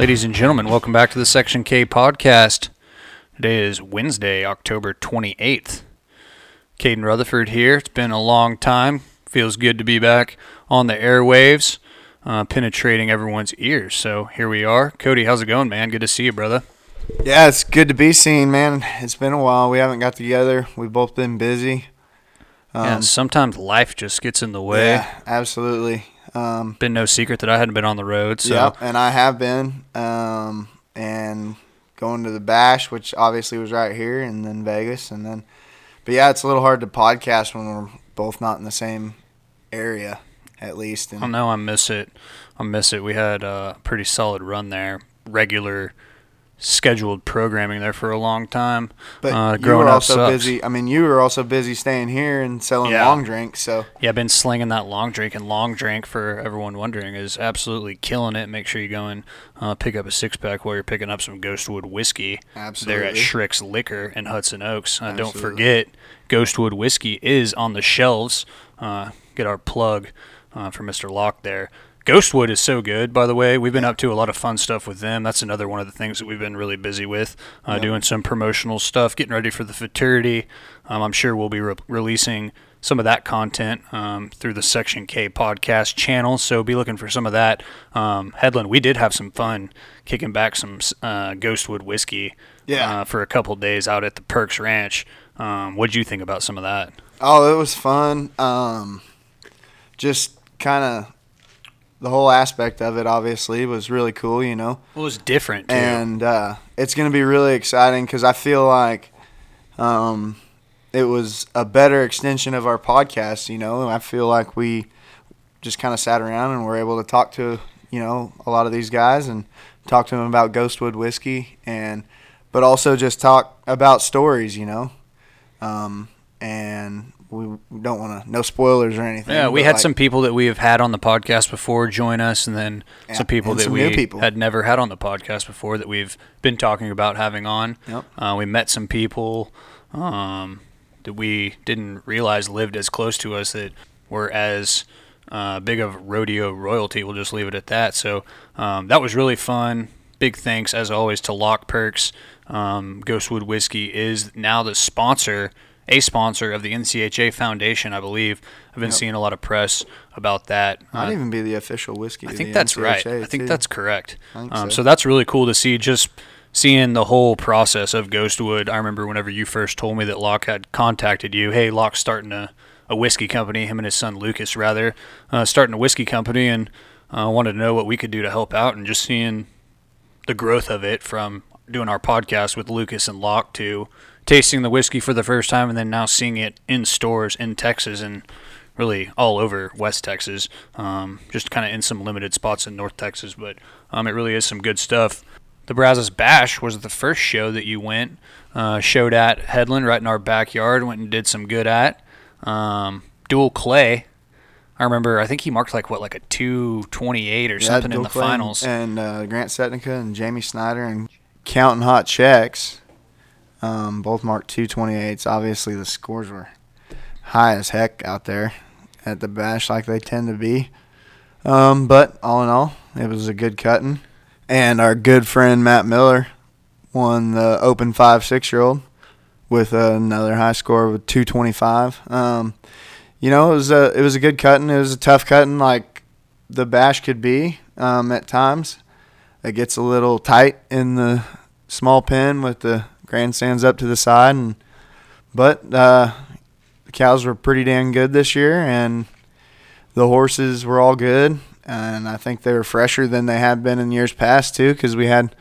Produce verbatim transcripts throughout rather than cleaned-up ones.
Ladies and gentlemen, welcome back to the Section K podcast. Today is Wednesday, October twenty-eighth. Caden Rutherford here. It's been a long time. Feels good to be back on the airwaves, uh, penetrating everyone's ears. So here we are. Cody, how's it going, man? Good to see you, brother. Yeah, it's good to be seen, man. It's been a while. We haven't got together. We've both been busy. Um, yeah, sometimes life just gets in the way. Yeah, absolutely. Um, been no secret that I hadn't been on the road. So. Yeah, and I have been, um, and going to the Bash, which obviously was right here, and then Vegas, and then, but yeah, it's a little hard to podcast when we're both not in the same area, at least. And I know I miss it. I miss it. We had a pretty solid run there, regular scheduled programming there for a long time. But uh, you were also busy. I mean, you were also busy staying here and selling yeah. long drinks. So yeah, I've been slinging that long drink, and long drink, for everyone wondering, is absolutely killing it. Make sure you go and uh, pick up a six pack while you're picking up some Ghostwood whiskey. Absolutely. They're at Shrick's Liquor in Hudson Oaks. Uh, don't forget, Ghostwood whiskey is on the shelves. Uh, get our plug uh, for Mister Locke there. Ghostwood is so good, by the way. We've been up to a lot of fun stuff with them. That's another one of the things that we've been really busy with, uh, yep. doing some promotional stuff, getting ready for the futurity. Um, I'm sure we'll be re- releasing some of that content um, through the Section K podcast channel, so be looking for some of that. Um, Headland, we did have some fun kicking back some uh, Ghostwood whiskey yeah. uh, for a couple days out at the Perks Ranch. Um, what'd you think about some of that? Oh, it was fun. Um, just kind of... The whole aspect of it, obviously, was really cool, you know. Well, it was different, too. And uh, it's going to be really exciting because I feel like um, it was a better extension of our podcast, you know. I feel like we just kind of sat around and were able to talk to, you know, a lot of these guys and talk to them about Ghostwood whiskey, and but also just talk about stories, you know. Um, and... We don't want to, no spoilers or anything. Yeah, we had like, some people that we have had on the podcast before join us, and then yeah, some people that some we people. had never had on the podcast before that we've been talking about having on. Yep. Uh, we met some people um, that we didn't realize lived as close to us that were as uh, big of rodeo royalty. We'll just leave it at that. So um, that was really fun. Big thanks, as always, to Lock Perks. Um, Ghostwood Whiskey is now the sponsor a sponsor of the N C H A Foundation, I believe. I've been yep. seeing a lot of press about that. Might uh, even be the official whiskey. I think that's N C H A right. I think too. that's correct. Think um, so. so that's really cool to see, just seeing the whole process of Ghostwood. I remember whenever you first told me that Locke had contacted you, hey, Locke's starting a, a whiskey company, him and his son Lucas, rather, uh, starting a whiskey company, and uh, wanted to know what we could do to help out, and just seeing the growth of it from doing our podcast with Lucas and Locke to tasting the whiskey for the first time, and then now seeing it in stores in Texas and really all over West Texas, um, just kind of in some limited spots in North Texas, but um, it really is some good stuff. The Brazos Bash was the first show that you went, uh, showed at Headland right in our backyard, went and did some good at. Um, Dual Clay, I remember, I think he marked like, what, like a two twenty-eight or yeah, something in the Clay finals. And uh, Grant Setnica and Jamie Snyder and Counting Hot Checks. Um, both marked two twenty-eights. Obviously, the scores were high as heck out there at the Bash, like they tend to be. Um, but all in all, it was a good cutting. And our good friend Matt Miller won the Open five six-year-old with another high score of two twenty-five. Um, you know, it was a it was a good cutting. It was a tough cutting, like the Bash could be um, at times. It gets a little tight in the small pen with the grandstands up to the side, and but uh, the cows were pretty damn good this year, and the horses were all good, and I think they were fresher than they had been in years past too, because we had,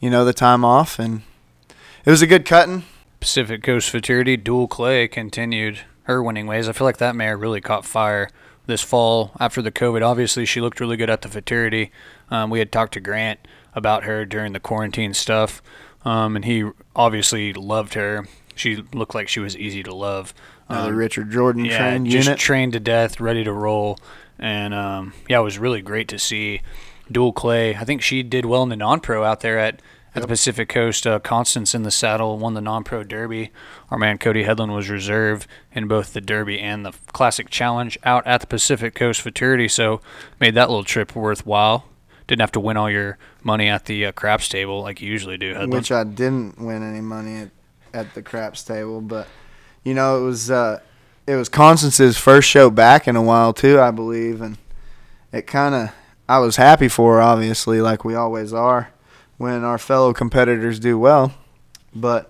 you know, the time off, and it was a good cutting. Pacific Coast Futurity, Dual Clay continued her winning ways. I feel like that mare really caught fire this fall after the COVID. Obviously, she looked really good at the Futurity. Um, we had talked to Grant about her during the quarantine stuff. Um, and he obviously loved her. She looked like she was easy to love. Um, Another Richard Jordan yeah, trained just unit. Trained to death, ready to roll. And, um, yeah, it was really great to see Dual Clay. I think she did well in the non-pro out there at, at yep. the Pacific Coast. Uh, Constance in the saddle won the non-pro derby. Our man Cody Headland was reserve in both the derby and the classic challenge out at the Pacific Coast Futurity, so made that little trip worthwhile. didn't have to win all your money at the uh, craps table like you usually do, Hudlin. Which I didn't win any money at, at the craps table, but you know, it was uh, it was Constance's first show back in a while too, I believe, and it kind of I was happy for her, obviously, like we always are when our fellow competitors do well, but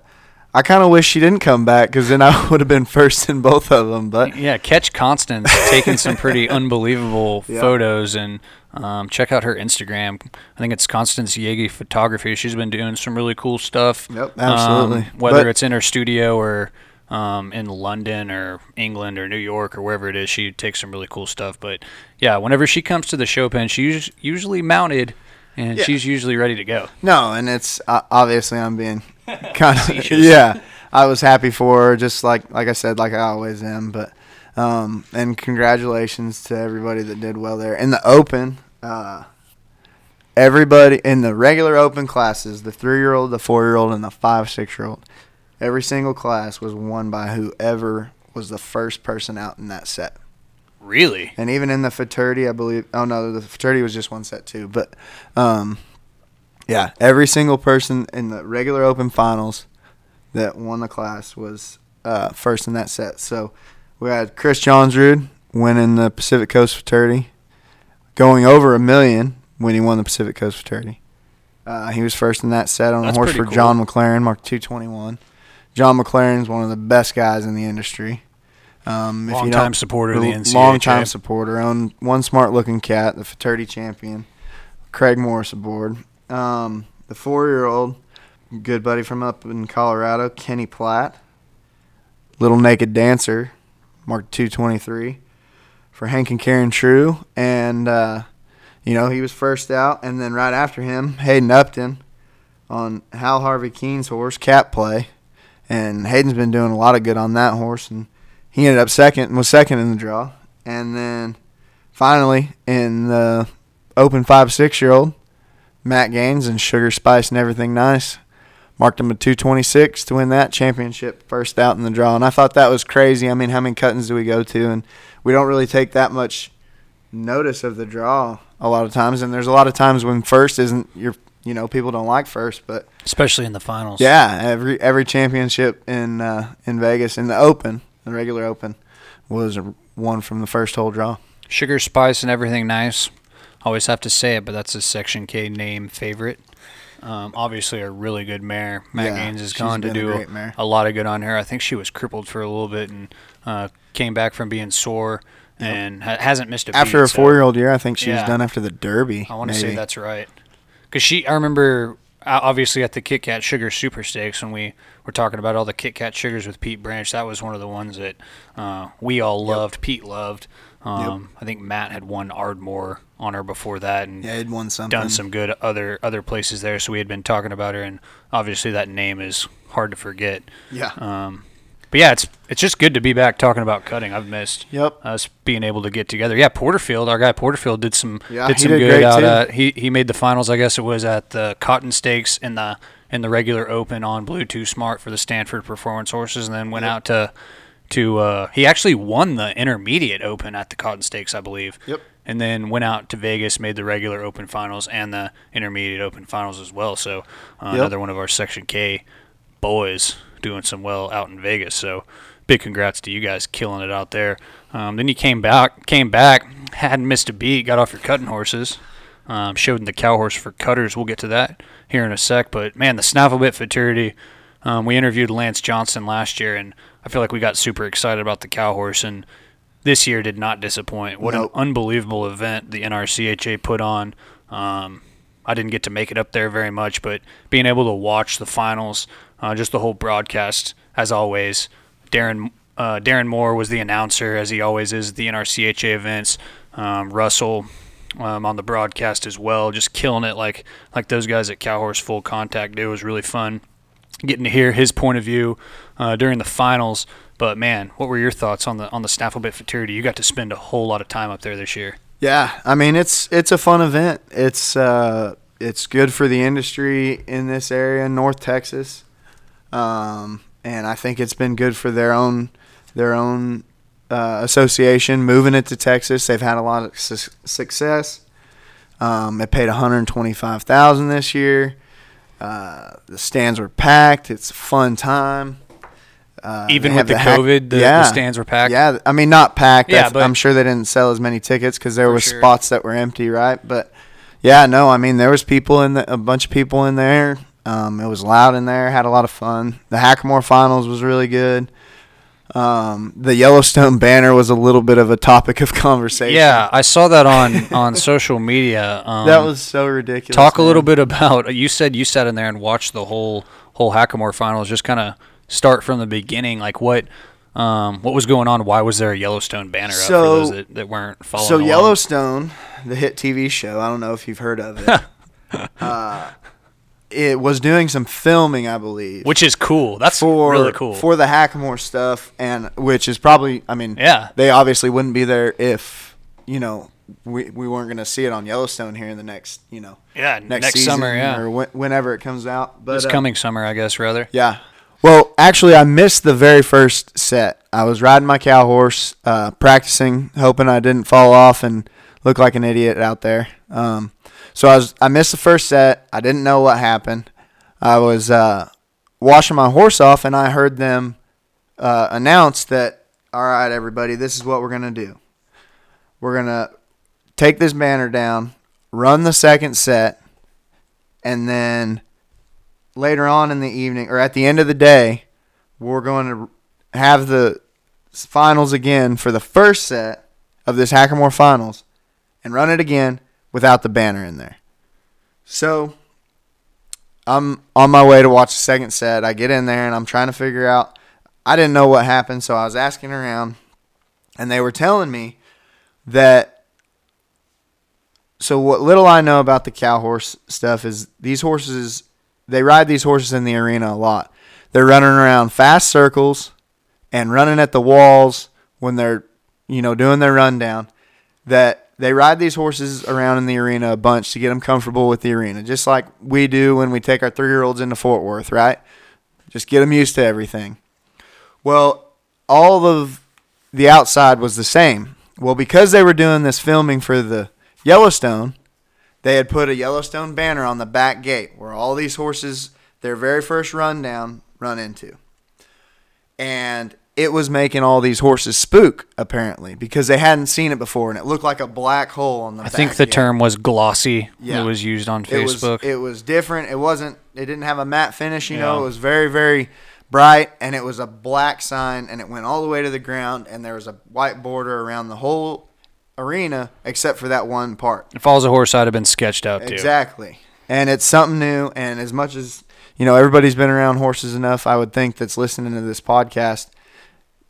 I kind of wish she didn't come back because then I would have been first in both of them. But yeah, catch Constance taking some pretty unbelievable yeah. photos, and um, check out her Instagram. I think it's Constance Yagi Photography. She's been doing some really cool stuff. Yep, absolutely. Um, whether but, it's in her studio or um, in London or England or New York or wherever it is, she takes some really cool stuff. But yeah, whenever she comes to the show pen, she's usually mounted. And yeah. she's usually ready to go. No, and it's uh, obviously I'm being kind of yeah. I was happy for her, just like like I said, like I always am. But um, and congratulations to everybody that did well there in the open. Uh, everybody in the regular open classes, the three-year-old, the four-year-old, and the five, six-year-old. Every single class was won by whoever was the first person out in that set. Really? And even in the futurity, I believe – oh, no, the futurity was just one set too. But, um, yeah, every single person in the regular open finals that won the class was uh, first in that set. So we had Chris Johnsrud winning the Pacific Coast Futurity, going over a million when he won the Pacific Coast Futurity. Uh, he was first in that set on a horse for cool. John McLaren, marked two twenty-one. John McLaren's one of the best guys in the industry. Um, long if you time supporter of the N C H A. Long time supporter. Owned one smart looking cat, the Futurity champion, Craig Morris aboard. Um, the four year old, good buddy from up in Colorado, Kenny Platt. Little Naked Dancer, marked two twenty-three for Hank and Karen True. And, uh, you know, he was first out. And then right after him, Hayden Upton on Hal Harvey Keene's horse, Cat Play. And Hayden's been doing a lot of good on that horse. And he ended up second and was second in the draw. And then finally in the open five, six-year-old, Matt Gaines and Sugar Spice and Everything Nice marked him a two twenty-six to win that championship, first out in the draw. And I thought that was crazy. I mean, how many cuttings do we go to? And we don't really take that much notice of the draw a lot of times. And there's a lot of times when first isn't your – you know, people don't like first, but especially in the finals. Yeah, every every championship in uh, in Vegas in the open – the regular open was one from the first hole draw. Sugar Spice and Everything Nice. Always have to say it, but that's a Section K name favorite. Um, obviously a really good mare. Matt yeah, Gaines has gone to do a, a lot of good on her. I think she was crippled for a little bit and uh, came back from being sore and yep. ha- hasn't missed a beat. After her so. four-year-old year, I think she yeah. was done after the Derby. I want to say that's right. Because she, I remember... obviously at the Kit Kat Sugar Super Stakes when we were talking about all the Kit Kat Sugars with Pete Branch, that was one of the ones that uh, we all loved, yep. Pete loved. Um, yep. I think Matt had won Ardmore on her before that and yeah, he'd won something. Done some good other other places there, so we had been talking about her, and obviously that name is hard to forget. Yeah. Um, but, yeah, it's it's just good to be back talking about cutting. I've missed yep. us being able to get together. Yeah, Porterfield, our guy Porterfield did some yeah, did some did good out. Uh, he he made the finals. I guess it was at the Cotton Stakes in the in the regular open on Bluetooth Smart for the Stanford Performance horses, and then went yep. out to to uh, he actually won the intermediate open at the Cotton Stakes, I believe. Yep. And then went out to Vegas, made the regular open finals and the intermediate open finals as well. So uh, yep. another one of our Section K boys doing some well out in Vegas, so big congrats to you guys killing it out there. Um, then you came back, came back, hadn't missed a beat, got off your cutting horses, um, showed the cow horse for cutters. We'll get to that here in a sec, but man, the Snaffle Bit Futurity, um, we interviewed Lance Johnson last year, and I feel like we got super excited about the cow horse, and this year did not disappoint. What nope. an unbelievable event the N R C H A put on. Um, I didn't get to make it up there very much, but being able to watch the finals, Uh, just the whole broadcast, as always. Darren uh, Darren Moore was the announcer, as he always is at the N R C H A events. Um, Russell um, on the broadcast as well, just killing it like like those guys at Cowhorse Full Contact do. It was really fun getting to hear his point of view uh, during the finals. But, man, what were your thoughts on the on the Snaffle Bit Futurity? You got to spend a whole lot of time up there this year. Yeah, I mean, it's it's a fun event. It's uh, it's good for the industry in this area, North Texas. Um, and I think it's been good for their own, their own, uh, association, moving it to Texas. They've had a lot of su- success. Um, it paid one hundred twenty-five thousand dollars this year. Uh, the stands were packed. It's a fun time. Uh, Even with the, the COVID, hack- the, yeah. the stands were packed. Yeah, I mean, not packed. Yeah, but I'm sure they didn't sell as many tickets because there were sure. spots that were empty, right? But yeah, no, I mean, there was people in the, a bunch of people in there. Um, it was loud in there. Had a lot of fun. The Hackamore Finals was really good. Um, the Yellowstone banner was a little bit of a topic of conversation. Yeah, I saw that on, on social media. Um, that was so ridiculous. Talk man. a little bit about. You said you sat in there and watched the whole whole Hackamore Finals. Just kind of start from the beginning. Like what um, what was going on? Why was there a Yellowstone banner so, up for those that, that weren't following? So along? Yellowstone, the hit T V show. I don't know if you've heard of it. uh, It was doing some filming, I believe. Which is cool. That's for, really cool. For the Hackamore stuff, and which is probably, I mean, yeah. they obviously wouldn't be there if, you know, we we weren't going to see it on Yellowstone here in the next, you know, yeah, next, next season summer, yeah. or wh- whenever it comes out. But, this uh, coming summer, I guess, rather. Yeah. Well, actually, I missed the very first set. I was riding my cow horse, uh, practicing, hoping I didn't fall off and look like an idiot out there. Um So I was I missed the first set. I didn't know what happened. I was uh, washing my horse off, and I heard them uh, announce that, all right, everybody, this is what we're going to do. We're going to take this banner down, run the second set, and then later on in the evening or at the end of the day, we're going to have the finals again for the first set of this Hackamore Finals and run it again without the banner in there. So I'm on my way to watch the second set. I get in there and I'm trying to figure out. I didn't know what happened, so I was asking around. And they were telling me that. So what little I know about the cow horse stuff is these horses, they ride these horses in the arena a lot. They're running around fast circles and running at the walls when they're, you know, doing their rundown. That. They ride these horses around in the arena a bunch to get them comfortable with the arena, just like we do when we take our three-year-olds into Fort Worth, right? Just get them used to everything. Well, all of the outside was the same. Well, because they were doing this filming for the Yellowstone, they had put a Yellowstone banner on the back gate where all these horses, their very first rundown, run into. And it was making all these horses spook, apparently, because they hadn't seen it before, and it looked like a black hole on the I back think the yet. term was glossy. Yeah. It was used on Facebook. It was, it was different. It wasn't. It didn't have a matte finish, you yeah. know. It was very, very bright, and it was a black sign, and it went all the way to the ground, and there was a white border around the whole arena except for that one part. If I was a horse, I'd have been sketched out, too. Exactly. And it's something new, and as much as, you know, everybody's been around horses enough, I would think, that's listening to this podcast,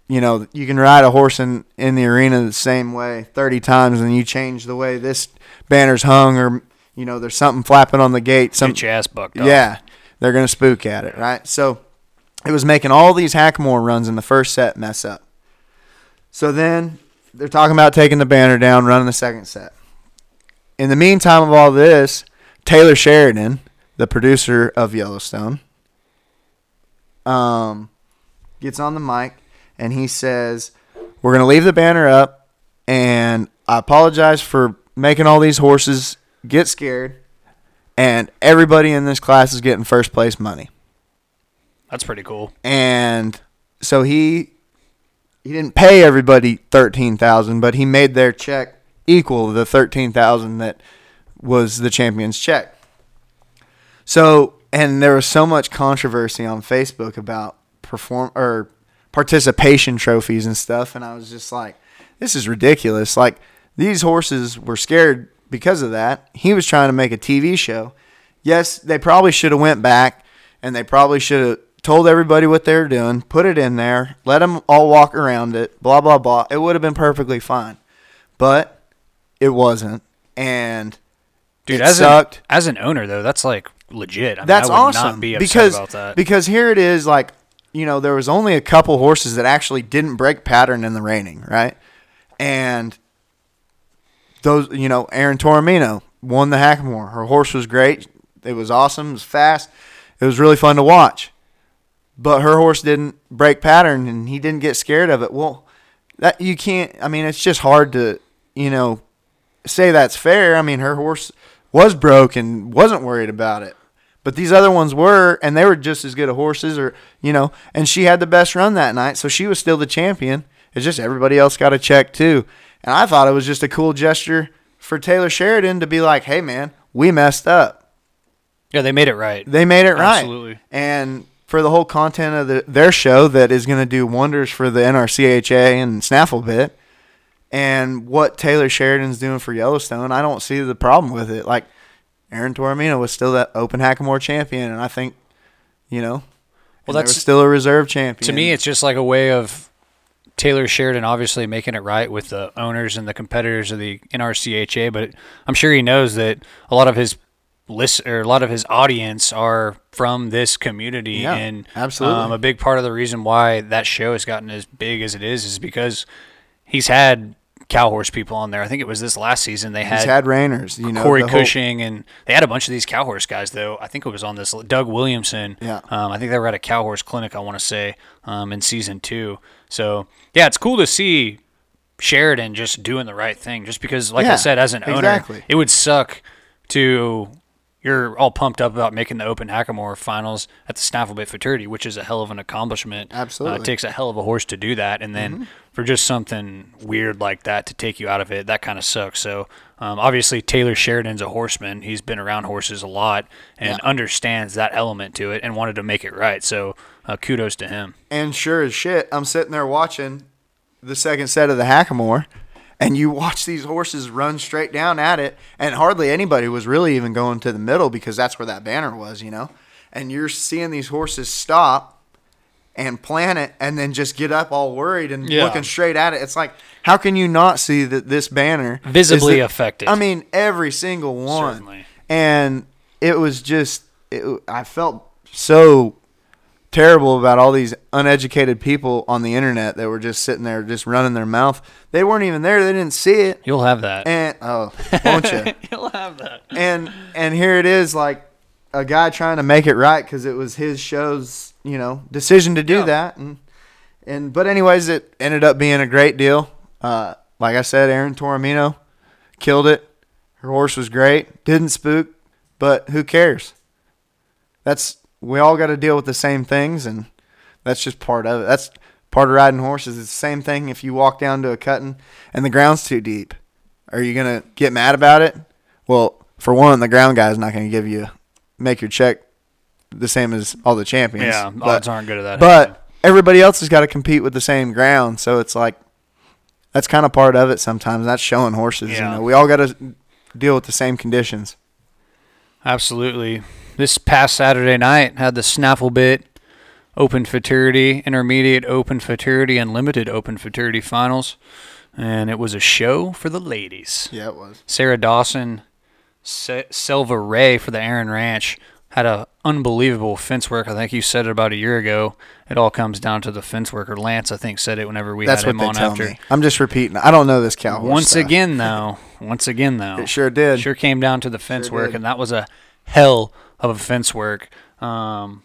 you know, you can ride a horse in, in the arena the same way thirty times, and you change the way this banner's hung, or, you know, there's something flapping on the gate. Some, Get your ass bucked off. Yeah, they're going to spook at it, right? So it was making all these Hackamore runs in the first set mess up. So then they're talking about taking the banner down, running the second set. In the meantime of all this, Taylor Sheridan, the producer of Yellowstone, um, gets on the mic. And he says, we're going to leave the banner up, and I apologize for making all these horses get scared, and everybody in this class is getting first place money. That's pretty cool. And so he he didn't pay everybody thirteen thousand dollars, but he made their check equal to the thirteen thousand dollars that was the champion's check. So, and there was so much controversy on Facebook about perform or participation trophies and stuff, and I was just like, this is ridiculous. Like, these horses were scared because of that. He was trying to make a T V show. Yes, they probably should have went back, and they probably should have told everybody what they were doing, put it in there, let them all walk around it, blah, blah, blah. It would have been perfectly fine, but it wasn't, and Dude, it as sucked. An, as an owner, though, that's, like, legit. I mean, that's I would awesome. Not be upset because, about that. Because here it is, like, you know, there was only a couple horses that actually didn't break pattern in the reining, right? And those, you know, Erin Taormino won the Hackamore. Her horse was great. It was awesome. It was fast. It was really fun to watch. But her horse didn't break pattern, and he didn't get scared of it. Well, that you can't – I mean, it's just hard to, you know, say that's fair. I mean, her horse was broke and wasn't worried about it. But these other ones were, and they were just as good of horses, or you know, and she had the best run that night, so she was still the champion. It's just everybody else got a check too. And I thought it was just a cool gesture for Taylor Sheridan to be like, hey, man, we messed up. Yeah, they made it right. They made it right. Absolutely. And for the whole content of the, their show that is going to do wonders for the N R C H A and Snaffle Bit, and what Taylor Sheridan's doing for Yellowstone, I don't see the problem with it. Like, Erin Taormino was still that Open Hackamore champion, and I think, you know, well, that's still a reserve champion. To me, it's just like a way of Taylor Sheridan obviously making it right with the owners and the competitors of the N R C H A, but I'm sure he knows that a lot of his list or a lot of his audience are from this community. Yeah, and absolutely. Um, a big part of the reason why that show has gotten as big as it is is because he's had cow horse people on there. I think it was this last season they had, he's had Rainers, you know, Corey Cushing, whole... and they had a bunch of these cow horse guys though. I think it was on this Doug Williamson. Yeah. Um, I think they were at a cow horse clinic, I want to say, um, in season two. So yeah, it's cool to see Sheridan just doing the right thing. Just because, like yeah, I said, as an owner, exactly. It would suck to you're all pumped up about making the Open Hackamore finals at the Snaffle Bit Futurity, which is a hell of an accomplishment. Absolutely. Uh, it takes a hell of a horse to do that. And then mm-hmm. for just something weird like that to take you out of it, that kind of sucks. So um, obviously Taylor Sheridan's a horseman. He's been around horses a lot and yeah. understands that element to it and wanted to make it right. So uh, kudos to him. And sure as shit, I'm sitting there watching the second set of the Hackamore, and you watch these horses run straight down at it, and hardly anybody was really even going to the middle because that's where that banner was, you know. And you're seeing these horses stop and plan it and then just get up all worried and yeah. looking straight at it. It's like, how can you not see that this banner visibly is the, affected? I mean, every single one. Certainly. And it was just it, I felt so terrible about all these uneducated people on the internet that were just sitting there just running their mouth. They weren't even there. They didn't see it. You'll have that. And oh, won't you? You'll have that. And and here it is, like a guy trying to make it right because it was his show's, you know, decision to do yeah. that. And and but anyways, it ended up being a great deal. Uh, like I said, Erin Taormino killed it. Her horse was great. Didn't spook, but who cares? That's We all got to deal with the same things, and that's just part of it. That's part of riding horses. It's the same thing if you walk down to a cutting and the ground's too deep. Are you going to get mad about it? Well, for one, the ground guy's not going to give you make your check the same as all the champions. Yeah, but, odds aren't good at that. But anyway, everybody else has got to compete with the same ground, so it's like that's kind of part of it sometimes. That's showing horses. Yeah. You know, we all got to deal with the same conditions. Absolutely. This past Saturday night had the Snaffle Bit Open Futurity, Intermediate Open Futurity, and Limited Open Futurity finals, and it was a show for the ladies. Yeah, it was. Sarah Dawson, Se- Selva Ray for the Erin Ranch had a unbelievable fence work. I think you said it about a year ago. It all comes down to the fence worker. Lance, I think, said it whenever we That's had him on after. Me. I'm just repeating. I don't know this cow horse. Once stuff. again, though. Once again, though. It sure did. Sure came down to the fence sure work, did. And that was a hell of a fence work. Um,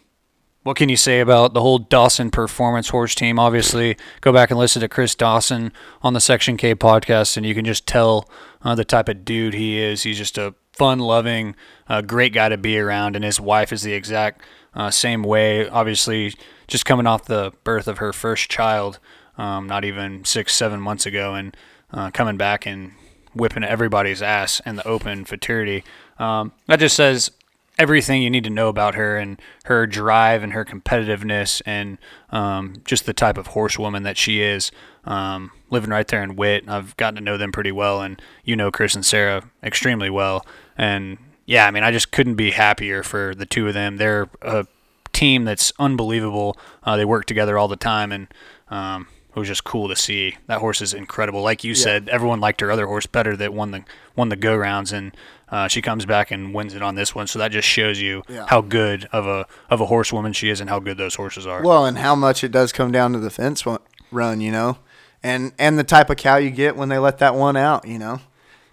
what can you say about the whole Dawson Performance horse team? Obviously, go back and listen to Chris Dawson on the Section K podcast, and you can just tell uh, the type of dude he is. He's just a fun-loving, uh, great guy to be around, and his wife is the exact uh, same way. Obviously, just coming off the birth of her first child um, not even six, seven months ago, and uh, coming back and whipping everybody's ass in the Open Futurity. Um, that just says everything you need to know about her and her drive and her competitiveness and um, just the type of horsewoman that she is, um, living right there in Witt. I've gotten to know them pretty well, and you know Chris and Sarah extremely well. And, yeah, I mean, I just couldn't be happier for the two of them. They're a team that's unbelievable. Uh, they work together all the time, and um, it was just cool to see. That horse is incredible. Like you yeah. said, everyone liked her other horse better that won the won the go-rounds, and Uh, she comes back and wins it on this one, so that just shows you yeah. how good of a of a horsewoman she is and how good those horses are. Well, and how much it does come down to the fence run, you know, and and the type of cow you get when they let that one out, you know,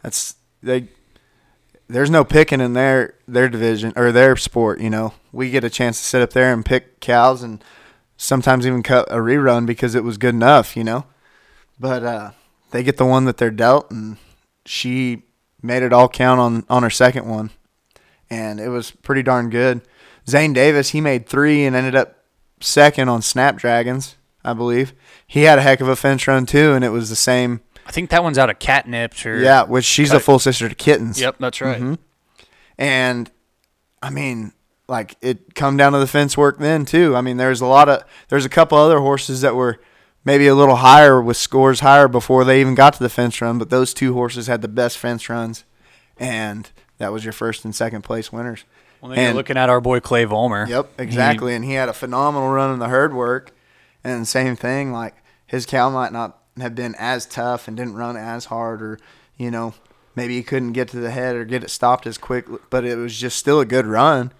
that's they. There's no picking in their their division or their sport, you know. We get a chance to sit up there and pick cows and sometimes even cut a rerun because it was good enough, you know. But uh, they get the one that they're dealt, and she made it all count on, on her second one, and it was pretty darn good. Zane Davis, he made three and ended up second on Snapdragons, I believe. He had a heck of a fence run, too, and it was the same. I think that one's out of Catnips. Or yeah, which she's cut. A full sister to Kittens. Yep, that's right. Mm-hmm. And, I mean, like, it come down to the fence work then, too. I mean, there's a lot of – there's a couple other horses that were maybe a little higher with scores higher before they even got to the fence run, but those two horses had the best fence runs, and that was your first and second place winners. Well, then and, you're looking at our boy Clay Vollmer. Yep, exactly, he, and he had a phenomenal run in the herd work, and same thing, like, his cow might not have been as tough and didn't run as hard, or, you know, maybe he couldn't get to the head or get it stopped as quick, but it was just still a good run.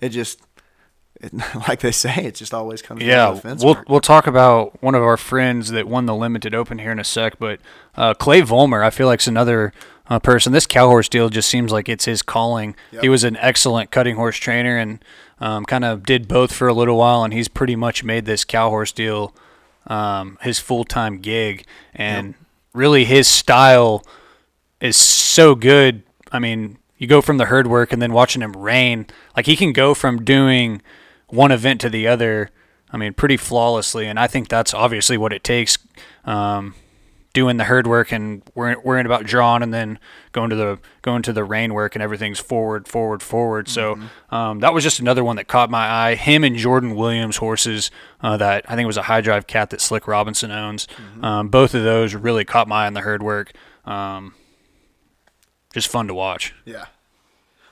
It just, it, like they say, it just always comes yeah, down to the fence we'll, work. We'll talk about one of our friends that won the Limited Open here in a sec, but uh, Clay Vollmer, I feel like, is another uh, person. This cow horse deal just seems like it's his calling. Yep. He was an excellent cutting horse trainer and um, kind of did both for a little while, and he's pretty much made this cow horse deal um, his full-time gig. And yep. really his style is so good. I mean, you go from the herd work and then watching him rain. Like, he can go from doing one event to the other, I mean, pretty flawlessly. And I think that's obviously what it takes, um, doing the herd work and worrying about drawing and then going to the going to the rain work, and everything's forward, forward, forward. Mm-hmm. So um, that was just another one that caught my eye. Him and Jordan Williams' horses, uh, that I think it was a high drive cat that Slick Robinson owns. Mm-hmm. Um, both of those really caught my eye in the herd work. Um, just fun to watch. Yeah.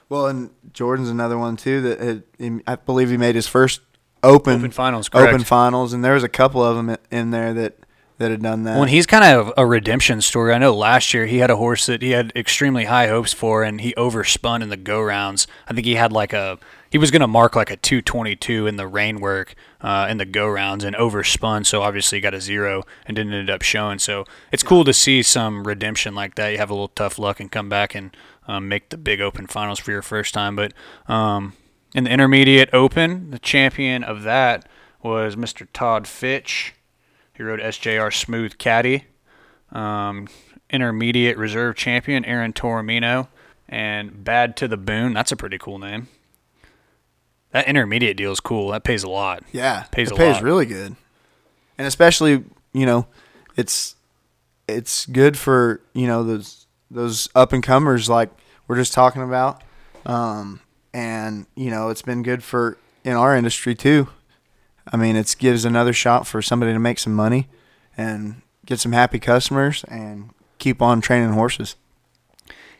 Well, and Jordan's another one too that had, I believe he made his first open, open finals, correct. open finals, and there was a couple of them in there that, that had done that. Well, and he's kind of a redemption story. I know last year he had a horse that he had extremely high hopes for, and he overspun in the go rounds. I think he had like a he was going to mark like a two twenty-two in the rain work uh, in the go rounds and overspun, so obviously he got a zero and didn't end up showing. So it's yeah. cool to see some redemption like that. You have a little tough luck and come back and. Um, make the big open finals for your first time. But um, in the intermediate open, the champion of that was Mister Todd Fitch. He rode S J R Smooth Caddy. Um, intermediate reserve champion, Erin Taormino. And Bad to the Boon. That's a pretty cool name. That intermediate deal is cool. That pays a lot. Yeah, it pays it a pays lot. Pays really good. And especially, you know, it's it's good for, you know, those those up-and-comers like we're just talking about. Um, and, you know, it's been good for in our industry too. I mean, it gives another shot for somebody to make some money and get some happy customers and keep on training horses.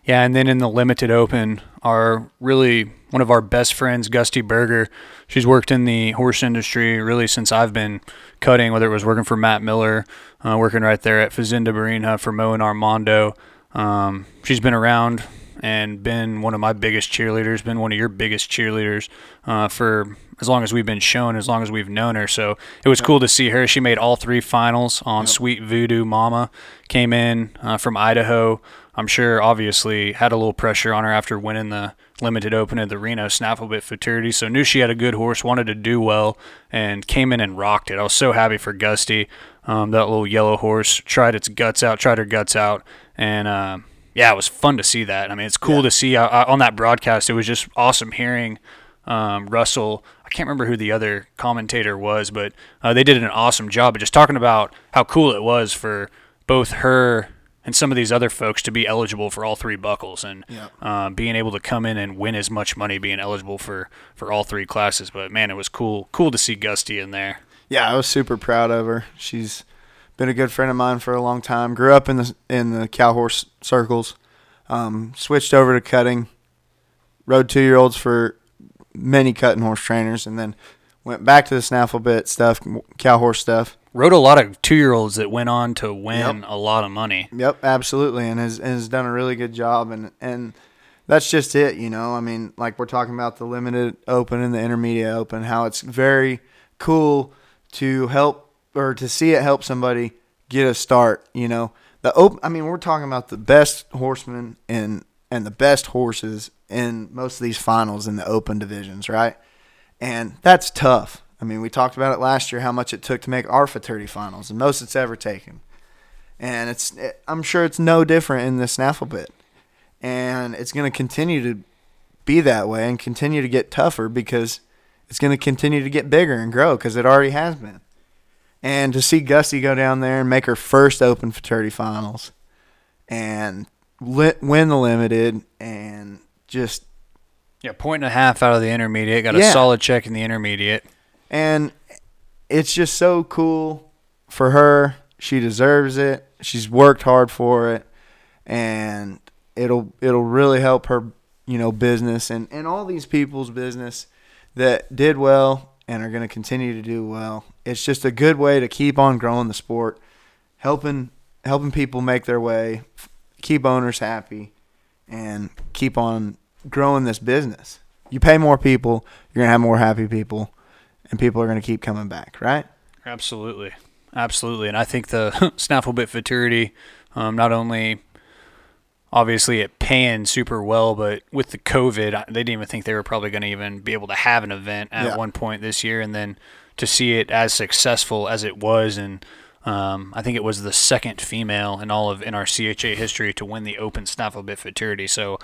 Yeah, and then in the Limited Open, our really one of our best friends, Gusty Berger, she's worked in the horse industry really since I've been cutting, whether it was working for Matt Miller, uh, working right there at Fazenda Marina for Mo and Armando. Um, she's been around and been one of my biggest cheerleaders, been one of your biggest cheerleaders uh, for as long as we've been shown, as long as we've known her. So it was yep. cool to see her. She made all three finals on yep. Sweet Voodoo Mama, came in uh, from Idaho. I'm sure obviously had a little pressure on her after winning the Limited Open at the Reno Snaffle Bit Futurity. So knew she had a good horse, wanted to do well, and came in and rocked it. I was so happy for Gusty. Um, that little yellow horse tried its guts out, tried her guts out. And, uh, yeah, it was fun to see that. I mean, it's cool yeah. to see I, I, on that broadcast. It was just awesome hearing um, Russell. I can't remember who the other commentator was, but uh, they did an awesome job of just talking about how cool it was for both her and some of these other folks to be eligible for all three buckles and yeah. uh, being able to come in and win as much money, being eligible for, for all three classes. But, man, it was cool cool to see Gusty in there. Yeah, I was super proud of her. She's been a good friend of mine for a long time. Grew up in the in the cow horse circles. Um, switched over to cutting. Rode two-year-olds for many cutting horse trainers, and then went back to the snaffle bit stuff, cow horse stuff. Rode a lot of two-year-olds that went on to win yep. a lot of money. Yep, absolutely, and has and has done a really good job. And and that's just it, you know. I mean, like we're talking about the Limited Open and the Intermediate Open, how it's very cool to help. Or to see it help somebody get a start, you know. The open, I mean, we're talking about the best horsemen and and the best horses in most of these finals in the open divisions, right? And that's tough. I mean, we talked about it last year how much it took to make our futurity finals, the most it's ever taken. And it's, it, I'm sure it's no different in the snaffle bit. And it's going to continue to be that way and continue to get tougher because it's going to continue to get bigger and grow because it already has been. And to see Gusty go down there and make her first Open Futurity Finals and lit, win the Limited and just... Yeah, point and a half out of the intermediate. Got a yeah. solid check in the intermediate. And it's just so cool for her. She deserves it. She's worked hard for it. And it'll it'll really help her, you know, business and, and all these people's business that did well and are going to continue to do well. It's just a good way to keep on growing the sport, helping helping people make their way, keep owners happy, and keep on growing this business. You pay more people, you're going to have more happy people, and people are going to keep coming back, right? Absolutely. Absolutely. And I think the Snaffle Bit Futurity, um, not only obviously it panned super well, but with the COVID, they didn't even think they were probably going to even be able to have an event at yeah. one point this year. And then to see it as successful as it was, and um, I think it was the second female in all of N R C H A history to win the Open Snaffle Bit Futurity. So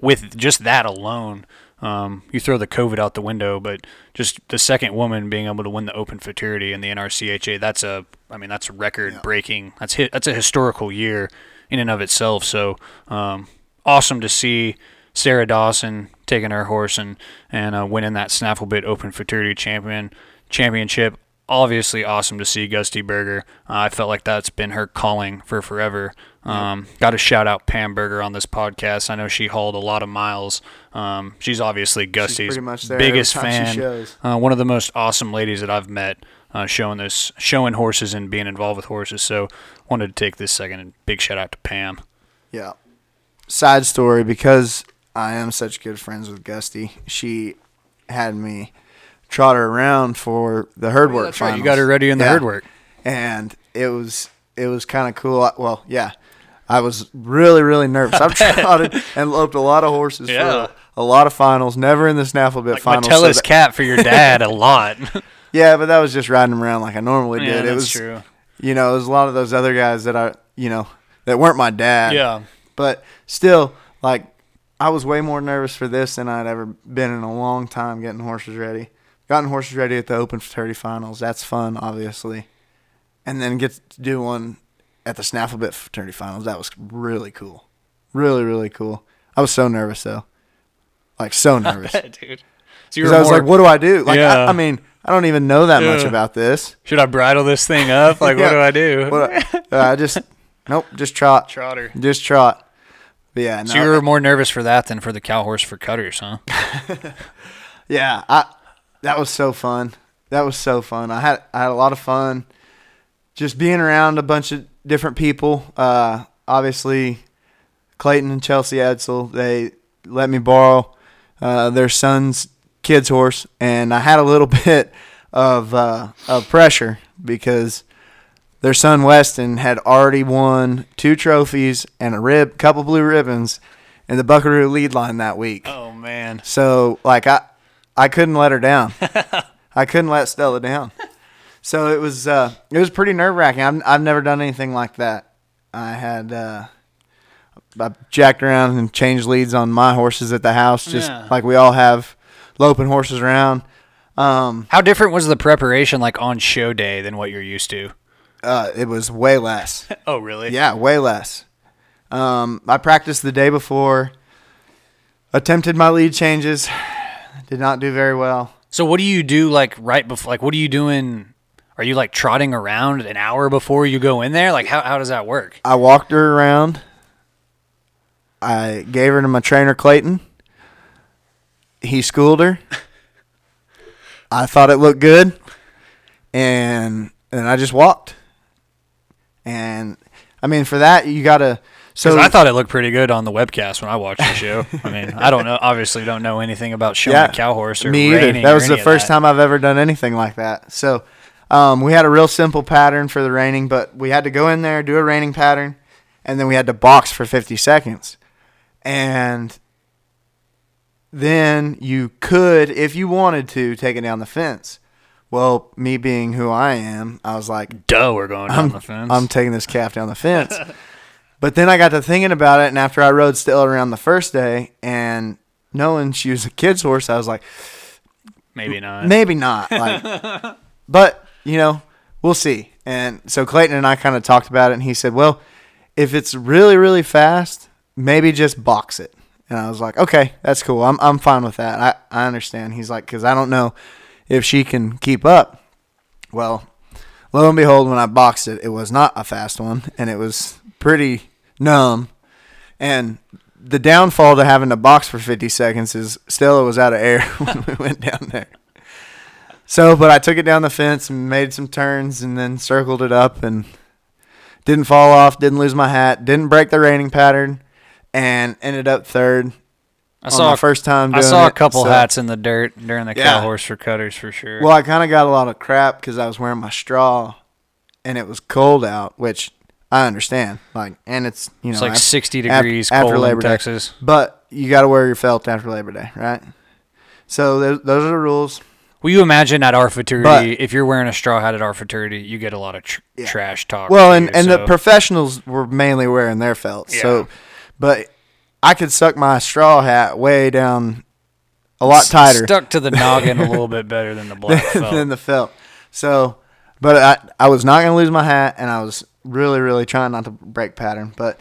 with just that alone, um, you throw the COVID out the window, but just the second woman being able to win the Open Futurity in the N R C H A, that's a, I mean, that's record-breaking. Yeah. That's hit, that's a historical year in and of itself. So um, awesome to see Sarah Dawson taking her horse and, and uh, winning that Snaffle Bit Open Futurity champion championship. Obviously awesome to see Gusty Berger. Uh, I felt like that's been her calling for forever. Um, got to shout out Pam Berger on this podcast. I know she hauled a lot of miles. Um, she's obviously Gusty's she's biggest fan. Uh, one of the most awesome ladies that I've met, uh, showing this, showing horses and being involved with horses. So wanted to take this second and big shout out to Pam. Yeah. Side story, because I am such good friends with Gusty, she had me trot her around for the herd oh, work. That's finals. Right. You got her ready in the yeah. herd work, and it was it was kind of cool. I, well, yeah, I was really really nervous. I've trotted and loped a lot of horses yeah. for a, a lot of finals. Never in the snaffle bit like finals. Matella's so that, cat for your dad a lot. Yeah, but that was just riding him around like I normally did. Yeah, that's it was true. You know, there's a lot of those other guys that I you know that weren't my dad. Yeah, but still, like I was way more nervous for this than I'd ever been in a long time getting horses ready. Gotten horses ready at the Open Futurity Finals. That's fun, obviously. And then get to do one at the Snaffle Bit Futurity Finals. That was really cool. Really, really cool. I was so nervous, though. Like, so nervous. I bet, dude. So you were I was more... like, what do I do? Like, yeah. I, I mean, I don't even know that yeah. much about this. Should I bridle this thing up? Like, yeah. what do I do? What do I, uh, just, nope, just trot. Trotter. Just trot. But yeah. So no, you were I, more nervous for that than for the cow horse for cutters, huh? yeah, I... That was so fun. That was so fun. I had I had a lot of fun just being around a bunch of different people. Uh, obviously, Clayton and Chelsea Edsel, they let me borrow uh, their son's kid's horse, and I had a little bit of, uh, of pressure because their son Weston had already won two trophies and a rib, couple blue ribbons in the Buckaroo lead line that week. Oh, man. So, like, I... I couldn't let her down. I couldn't let Stella down. So it was uh, it was pretty nerve wracking. I've I've never done anything like that. I had uh, I jacked around and changed leads on my horses at the house, just yeah. like we all have, loping horses around. Um, How different was the preparation like on show day than what you're used to? Uh, it was way less. Oh, really? Yeah, way less. Um, I practiced the day before. Attempted my lead changes. Did not do very well. So what do you do like right before? Like what are you doing? Are you like trotting around an hour before you go in there? Like how how does that work? I walked her around. I gave her to my trainer Clayton. He schooled her. I thought it looked good, and then I just walked. And I mean, for that you gotta. So I thought it looked pretty good on the webcast when I watched the show. I mean, I don't know, obviously don't know anything about showing yeah, a cow horse or me either. That was the first time I've ever done anything like that. So um, we had a real simple pattern for the reining, but we had to go in there, do a reining pattern, and then we had to box for fifty seconds. And then you could, if you wanted to, take it down the fence. Well, me being who I am, I was like, duh, we're going down I'm, the fence. I'm taking this calf down the fence. But then I got to thinking about it, and after I rode Stella around the first day, and knowing she was a kid's horse, I was like, maybe not. Maybe not. Like, but, you know, we'll see. And so Clayton and I kind of talked about it, and he said, well, if it's really, really fast, maybe just box it. And I was like, okay, that's cool. I'm I'm fine with that. I, I understand. He's like, because I don't know if she can keep up. Well, lo and behold, when I boxed it, it was not a fast one, and it was pretty numb. And the downfall to having to box for fifty seconds is Stella was out of air when we went down there. So, but I took it down the fence and made some turns and then circled it up and didn't fall off, didn't lose my hat, didn't break the reining pattern, and ended up third. I saw my first time doing I saw a couple it, so. hats in the dirt during the yeah. cow horse for cutters for sure. Well, I kind of got a lot of crap because I was wearing my straw and it was cold out, which I understand. Like, and it's you it's know like after, sixty degrees after, cold after Labor in Texas. Day. But you got to wear your felt after Labor Day, right? So those, those are the rules. Will you imagine at our futurity, but, if you're wearing a straw hat at our futurity, you get a lot of tr- yeah. trash talk. Well, and, you, and so. the professionals were mainly wearing their felts. Yeah. So, but I could suck my straw hat way down a lot tighter. Stuck to the noggin a little bit better than the black felt. Than the felt. So, but I, I was not going to lose my hat, and I was really, really trying not to break pattern. But,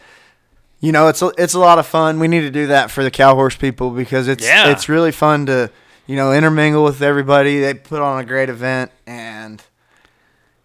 you know, it's a, it's a lot of fun. We need to do that for the cow horse people because it's yeah. it's really fun to, you know, intermingle with everybody. They put on a great event, and,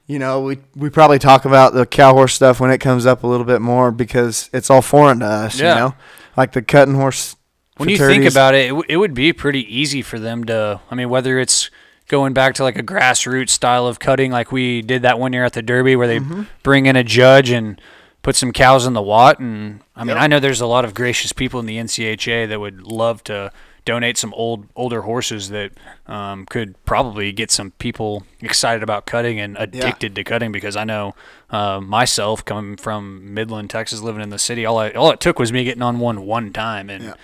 you know, we, we probably talk about the cow horse stuff when it comes up a little bit more because it's all foreign to us, yeah. you know. Like the cutting horse When you think about it, it, w- it would be pretty easy for them to, I mean, whether it's going back to like a grassroots style of cutting, like we did that one year at the Derby where they mm-hmm. bring in a judge and put some cows in the Watt. And I mean, yep. I know there's a lot of gracious people in the N C H A that would love to donate some old older horses that um, could probably get some people excited about cutting and addicted yeah. to cutting because I know uh, myself coming from Midland, Texas, living in the city, all I, all it took was me getting on one one time, and yeah.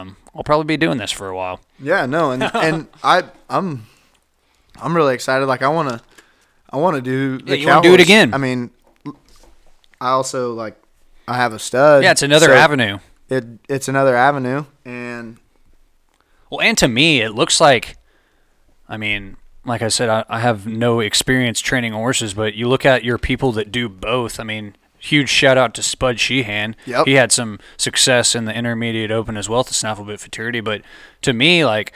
um, I'll probably be doing this for a while. Yeah, no, and and I I'm I'm really excited. Like I wanna I wanna do the yeah, you cow wanna do horse. It again. I mean, I also like I have a stud. Yeah, it's another so avenue. It it's another avenue, and. Well, and to me, it looks like, I mean, like I said, I, I have no experience training horses, but you look at your people that do both. I mean, huge shout out to Spud Sheehan. Yep. He had some success in the Intermediate Open as well to Snaffle Bit Futurity. But to me, like,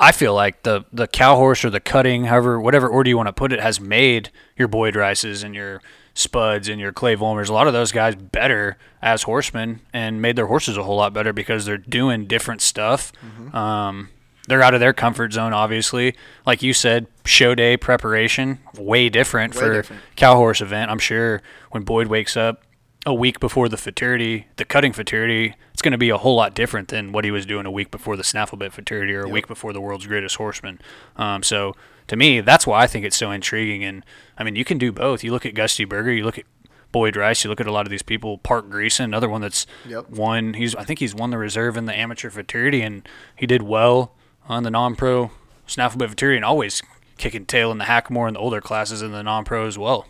I feel like the, the cow horse or the cutting, however, whatever order you want to put it, has made your Boyd Rices and your Spuds and your Clay Vollmers, a lot of those guys better as horsemen and made their horses a whole lot better because they're doing different stuff. Mm-hmm. Um, they're out of their comfort zone, obviously. Like you said, show day preparation, way different way for different. Cow horse event. I'm sure when Boyd wakes up a week before the futurity, the cutting futurity, it's going to be a whole lot different than what he was doing a week before the Snaffle Bit Futurity or a yep. week before the World's Greatest Horseman. Um, so to me, that's why I think it's so intriguing. And, I mean, you can do both. You look at Gusty Berger, you look at Boyd Rice, you look at a lot of these people. Park Greason, another one that's yep. won. He's I think he's won the reserve in the amateur futurity, and he did well on the non-pro Snaffle Bit Futurity and always kicking tail in the Hackmore and the older classes in the non-pro as well.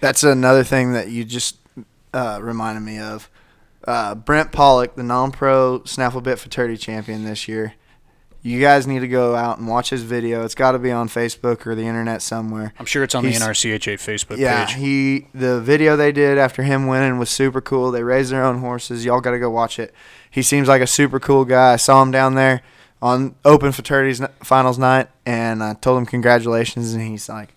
That's another thing that you just uh, reminded me of. Uh, Brent Pollock, the non-pro Snaffle Bit Futurity champion this year. You guys need to go out and watch his video. It's got to be on Facebook or the internet somewhere. I'm sure it's on He's, the N R C H A Facebook yeah, page. Yeah, he the video they did after him winning was super cool. They raised their own horses. Y'all got to go watch it. He seems like a super cool guy. I saw him down there on Open Fraternities Finals night, and I told him congratulations, and he's like,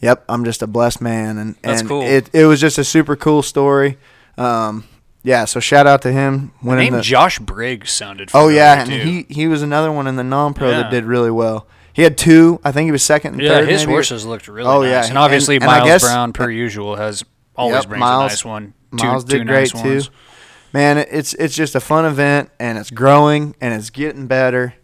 yep, I'm just a blessed man. And, That's and cool. It, it was just a super cool story. Um Yeah, so shout out to him. The name the, Josh Briggs sounded familiar. Oh, yeah, and too. he he was another one in the non-pro yeah. that did really well. He had two. I think he was second and yeah, third. Yeah, his maybe. horses looked really oh, nice. Yeah. And obviously and, and Miles guess, Brown, per usual, has always yep, brings Miles, a nice one. Two, Miles did two nice great, ones. too. Man, it's, it's just a fun event, and it's growing, and it's getting better.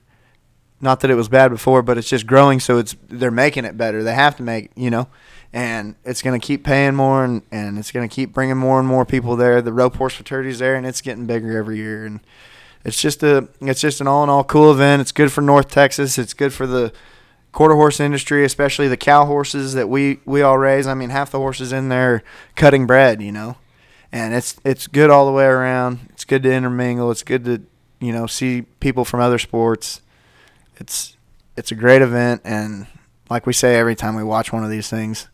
Not that it was bad before, but it's just growing, so it's they're making it better. They have to make, you know. And it's going to keep paying more, and, and it's going to keep bringing more and more people there. The rope horse fraternity's there, and it's getting bigger every year. And it's just a it's just an all-in-all cool event. It's good for North Texas. It's good for the quarter horse industry, especially the cow horses that we, we all raise. I mean, half the horses in there are cutting bred, you know. and it's it's good all the way around. It's good to intermingle. It's good to, you know, see people from other sports. It's it's a great event, and like we say every time we watch one of these things,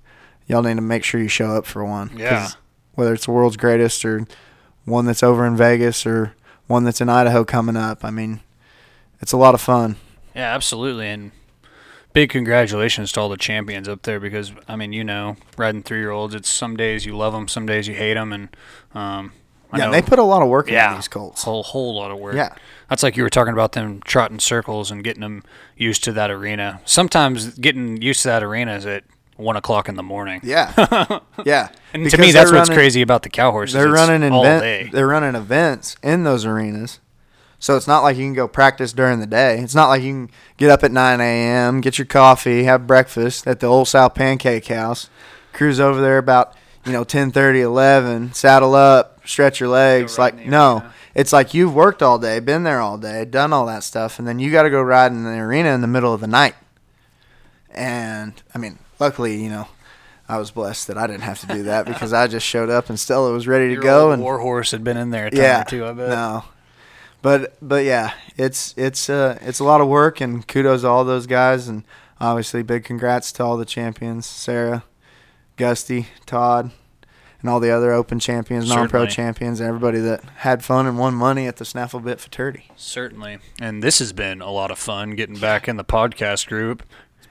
y'all need to make sure you show up for one. Yeah. Whether it's the world's greatest or one that's over in Vegas or one that's in Idaho coming up, I mean, it's a lot of fun. Yeah, absolutely, and big congratulations to all the champions up there because, I mean, you know, riding three-year-olds, it's some days you love them, some days you hate them, and um, I yeah, know, they put a lot of work yeah, into these colts. A whole, whole lot of work. Yeah. That's like you were talking about them trotting circles and getting them used to that arena. Sometimes getting used to that arena is at one o'clock in the morning. Yeah. Yeah. And to me, that's running, what's crazy about the cow horses. They're running, event, they're running events in those arenas. So it's not like you can go practice during the day. It's not like you can get up at nine a.m., get your coffee, have breakfast at the Old South Pancake House, cruise over there about, you know, ten thirty, eleven, saddle up, stretch your legs. Like, no. Arena. It's like you've worked all day, been there all day, done all that stuff, and then you got to go ride in the arena in the middle of the night. And, I mean, luckily, you know, I was blessed that I didn't have to do that because I just showed up and Stella was ready to your go. And war horse had been in there a time yeah, or two, I bet. No. But but yeah, it's it's uh it's a lot of work, and kudos to all those guys, and obviously big congrats to all the champions, Sarah, Gusty, Todd, and all the other open champions, non pro champions, and everybody that had fun and won money at the Snaffle Bit Futurity. Certainly. And this has been a lot of fun getting back in the podcast group.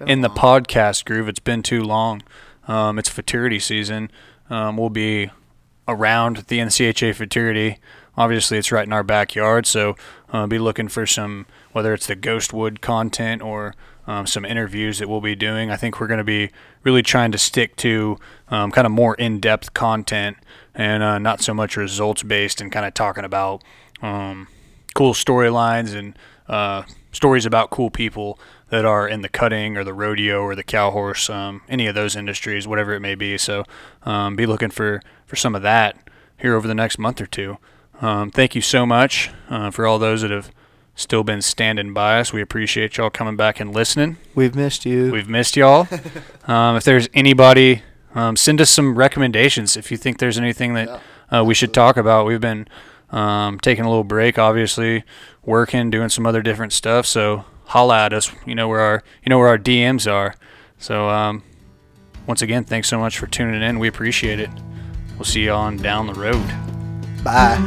In the podcast groove, it's been too long. Um, it's futurity season. Um, we'll be around the N C H A futurity. Obviously, it's right in our backyard, so uh, be looking for some, whether it's the Ghostwood content or um, some interviews that we'll be doing. I think we're going to be really trying to stick to um, kind of more in-depth content and uh, not so much results-based, and kind of talking about um, cool storylines and uh, stories about cool people that are in the cutting or the rodeo or the cow horse, um, any of those industries, whatever it may be. So um, be looking for, for some of that here over the next month or two. Um, thank you so much uh, for all those that have still been standing by us. We appreciate y'all coming back and listening. We've missed you. We've missed y'all. um, if there's anybody, um, send us some recommendations if you think there's anything that uh, we should talk about. We've been um, taking a little break, obviously, working, doing some other different stuff. So holla at us. You know where our you know where our D Ms are. So um, once again, thanks so much for tuning in. We appreciate it. We'll see you on down the road. Bye.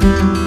Bye.